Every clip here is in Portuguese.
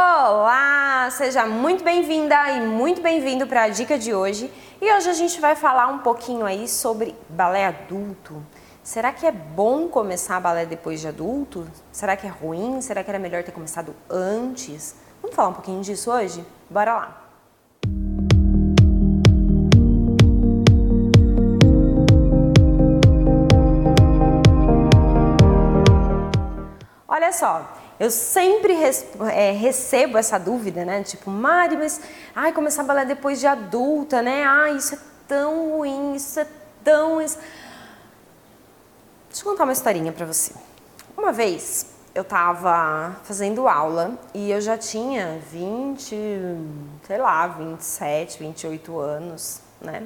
Olá! Seja muito bem-vinda e muito bem-vindo para a dica de hoje. E hoje a gente vai falar um pouquinho aí sobre balé adulto. Será que é bom começar balé depois de adulto? Será que é ruim? Será que era melhor ter começado antes? Vamos falar um pouquinho disso hoje? Bora lá! Olha só, eu sempre recebo essa dúvida, né? Tipo, Mari, mas ai, começar a balé depois de adulta, né? Ai, isso é tão ruim, isso é tão... Deixa eu contar uma historinha pra você. Uma vez eu tava fazendo aula e eu já tinha 27, 28 anos, né?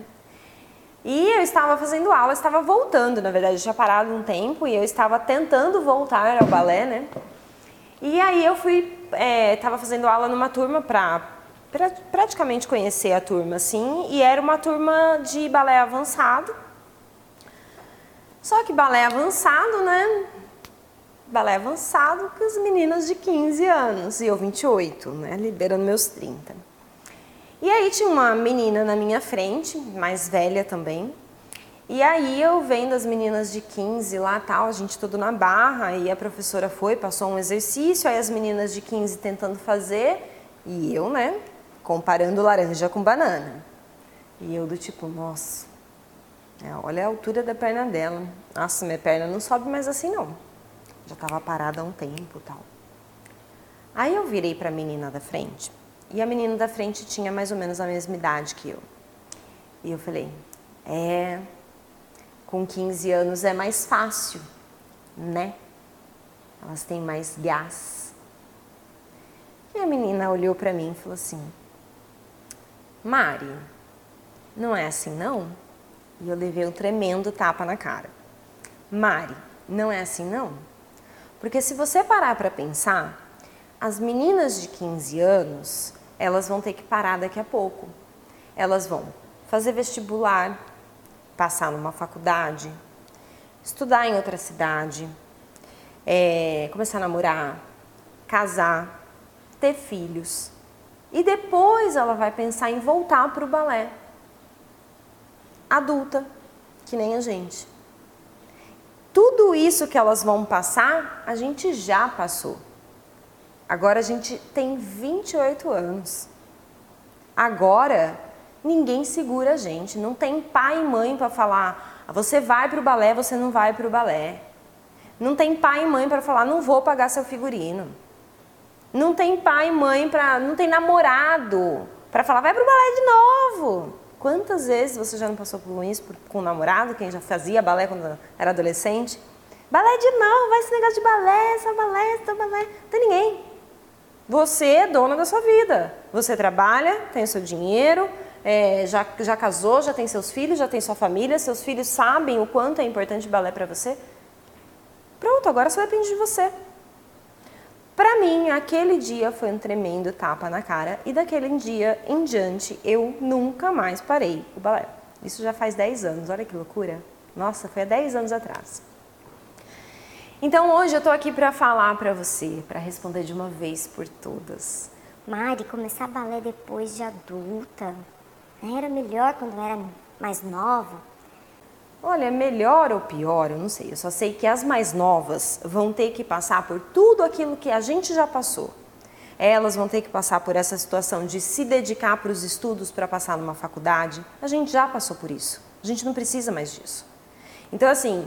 E eu estava fazendo aula, estava voltando, na verdade, eu tinha parado um tempo e eu estava tentando voltar ao balé, né? E aí eu fui, estava fazendo aula numa turma para praticamente conhecer a turma, assim, e era uma turma de balé avançado. Só que balé avançado, né? Balé avançado com as meninas de 15 anos e eu 28, né? Liberando meus 30. E aí tinha uma menina na minha frente, mais velha também, e aí eu vendo as meninas de 15 lá tal, a gente tudo na barra, e a professora foi, passou um exercício, aí as meninas de 15 tentando fazer, e eu, né, comparando laranja com banana. E eu do tipo, nossa, olha a altura da perna dela, nossa, minha perna não sobe mais assim não, já tava parada há um tempo tal. Aí eu virei pra menina da frente, e a menina da frente tinha mais ou menos a mesma idade que eu. E eu falei, com 15 anos é mais fácil, né? Elas têm mais gás. E a menina olhou pra mim e falou assim, Mari, não é assim não? E eu levei um tremendo tapa na cara. Mari, não é assim não? Porque se você parar pra pensar, as meninas de 15 anos... elas vão ter que parar daqui a pouco. Elas vão fazer vestibular, passar numa faculdade, estudar em outra cidade, começar a namorar, casar, ter filhos. E depois ela vai pensar em voltar para o balé. Adulta, que nem a gente. Tudo isso que elas vão passar, a gente já passou. Agora a gente tem 28 anos. Agora ninguém segura a gente, não tem pai e mãe para falar, você vai pro balé, você não vai pro balé. Não tem pai e mãe para falar, não vou pagar seu figurino. Não tem pai e mãe não tem namorado para falar, vai pro balé de novo. Quantas vezes você já não passou por isso com o namorado, quem já fazia balé quando era adolescente? Balé de novo, vai esse negócio de balé, só balé, só balé, não tem ninguém. Você é dona da sua vida, você trabalha, tem o seu dinheiro, já casou, já tem seus filhos, já tem sua família, seus filhos sabem o quanto é importante o balé para você. Pronto, agora só depende de você. Para mim, aquele dia foi um tremendo tapa na cara e daquele dia em diante eu nunca mais parei o balé. Isso já faz 10 anos, olha que loucura. Nossa, foi há 10 anos atrás. Então hoje eu tô aqui pra falar pra você, pra responder de uma vez por todas. Mari, começar balé depois de adulta, era melhor quando era mais nova? Olha, melhor ou pior, eu não sei, eu só sei que as mais novas vão ter que passar por tudo aquilo que a gente já passou. Elas vão ter que passar por essa situação de se dedicar pros estudos pra passar numa faculdade. A gente já passou por isso, a gente não precisa mais disso. Então assim...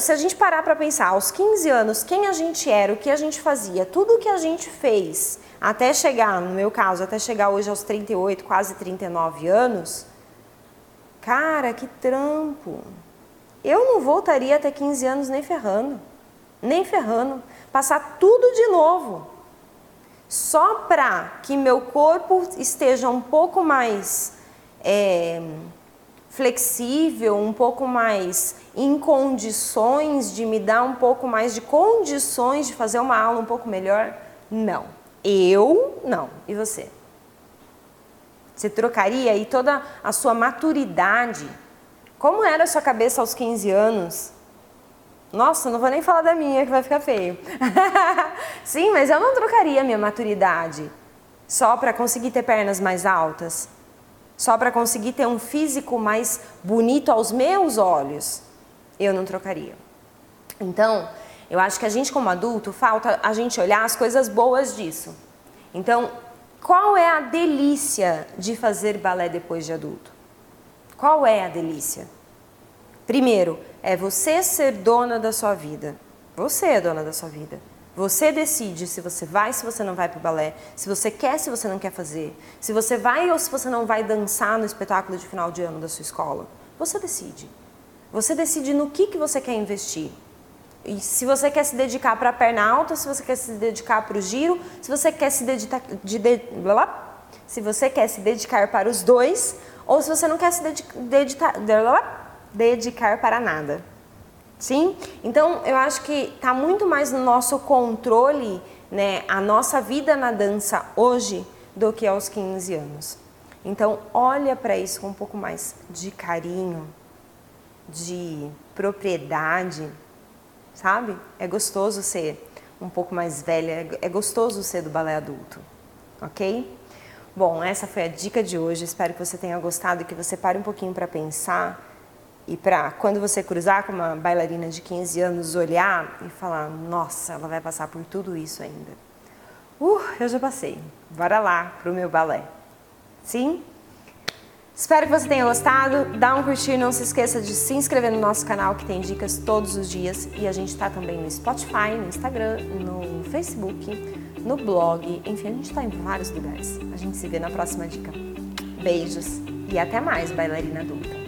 se a gente parar para pensar, aos 15 anos, quem a gente era, o que a gente fazia, tudo o que a gente fez até chegar, no meu caso, até chegar hoje aos 38, quase 39 anos, cara, que trampo! Eu não voltaria até 15 anos nem ferrando, passar tudo de novo, só para que meu corpo esteja um pouco mais... flexível, um pouco mais em condições de me dar um pouco mais de condições de fazer uma aula um pouco melhor? Não. Eu não. E você? Você trocaria aí toda a sua maturidade? Como era a sua cabeça aos 15 anos? Nossa, não vou nem falar da minha que vai ficar feio. Sim, mas eu não trocaria minha maturidade só para conseguir ter pernas mais altas, só para conseguir ter um físico mais bonito aos meus olhos. Eu não trocaria. Então, eu acho que a gente como adulto, falta a gente olhar as coisas boas disso. Então, qual é a delícia de fazer balé depois de adulto? Qual é a delícia? Primeiro, é você ser dona da sua vida. Você é dona da sua vida. Você decide se você vai, se você não vai para o balé, se você quer, se você não quer fazer, se você vai ou se você não vai dançar no espetáculo de final de ano da sua escola. Você decide. Você decide no que você quer investir. E se você quer se dedicar para a perna alta, se você quer se dedicar para o giro, se você quer se dedicar, se você quer se dedicar para os dois, ou se você não quer se dedicar para nada. Sim? Então, eu acho que está muito mais no nosso controle, né, a nossa vida na dança hoje do que aos 15 anos. Então, olha para isso com um pouco mais de carinho, de propriedade, sabe? É gostoso ser um pouco mais velha, é gostoso ser do balé adulto, ok? Bom, essa foi a dica de hoje, espero que você tenha gostado e que você pare um pouquinho para pensar e para quando você cruzar com uma bailarina de 15 anos, olhar e falar, nossa, ela vai passar por tudo isso ainda. Eu já passei, bora lá pro meu balé, sim? Espero que você tenha gostado, dá um curtir, não se esqueça de se inscrever no nosso canal que tem dicas todos os dias e a gente está também no Spotify, no Instagram, no Facebook, no blog, enfim, a gente está em vários lugares. A gente se vê na próxima dica. Beijos e até mais, bailarina adulta!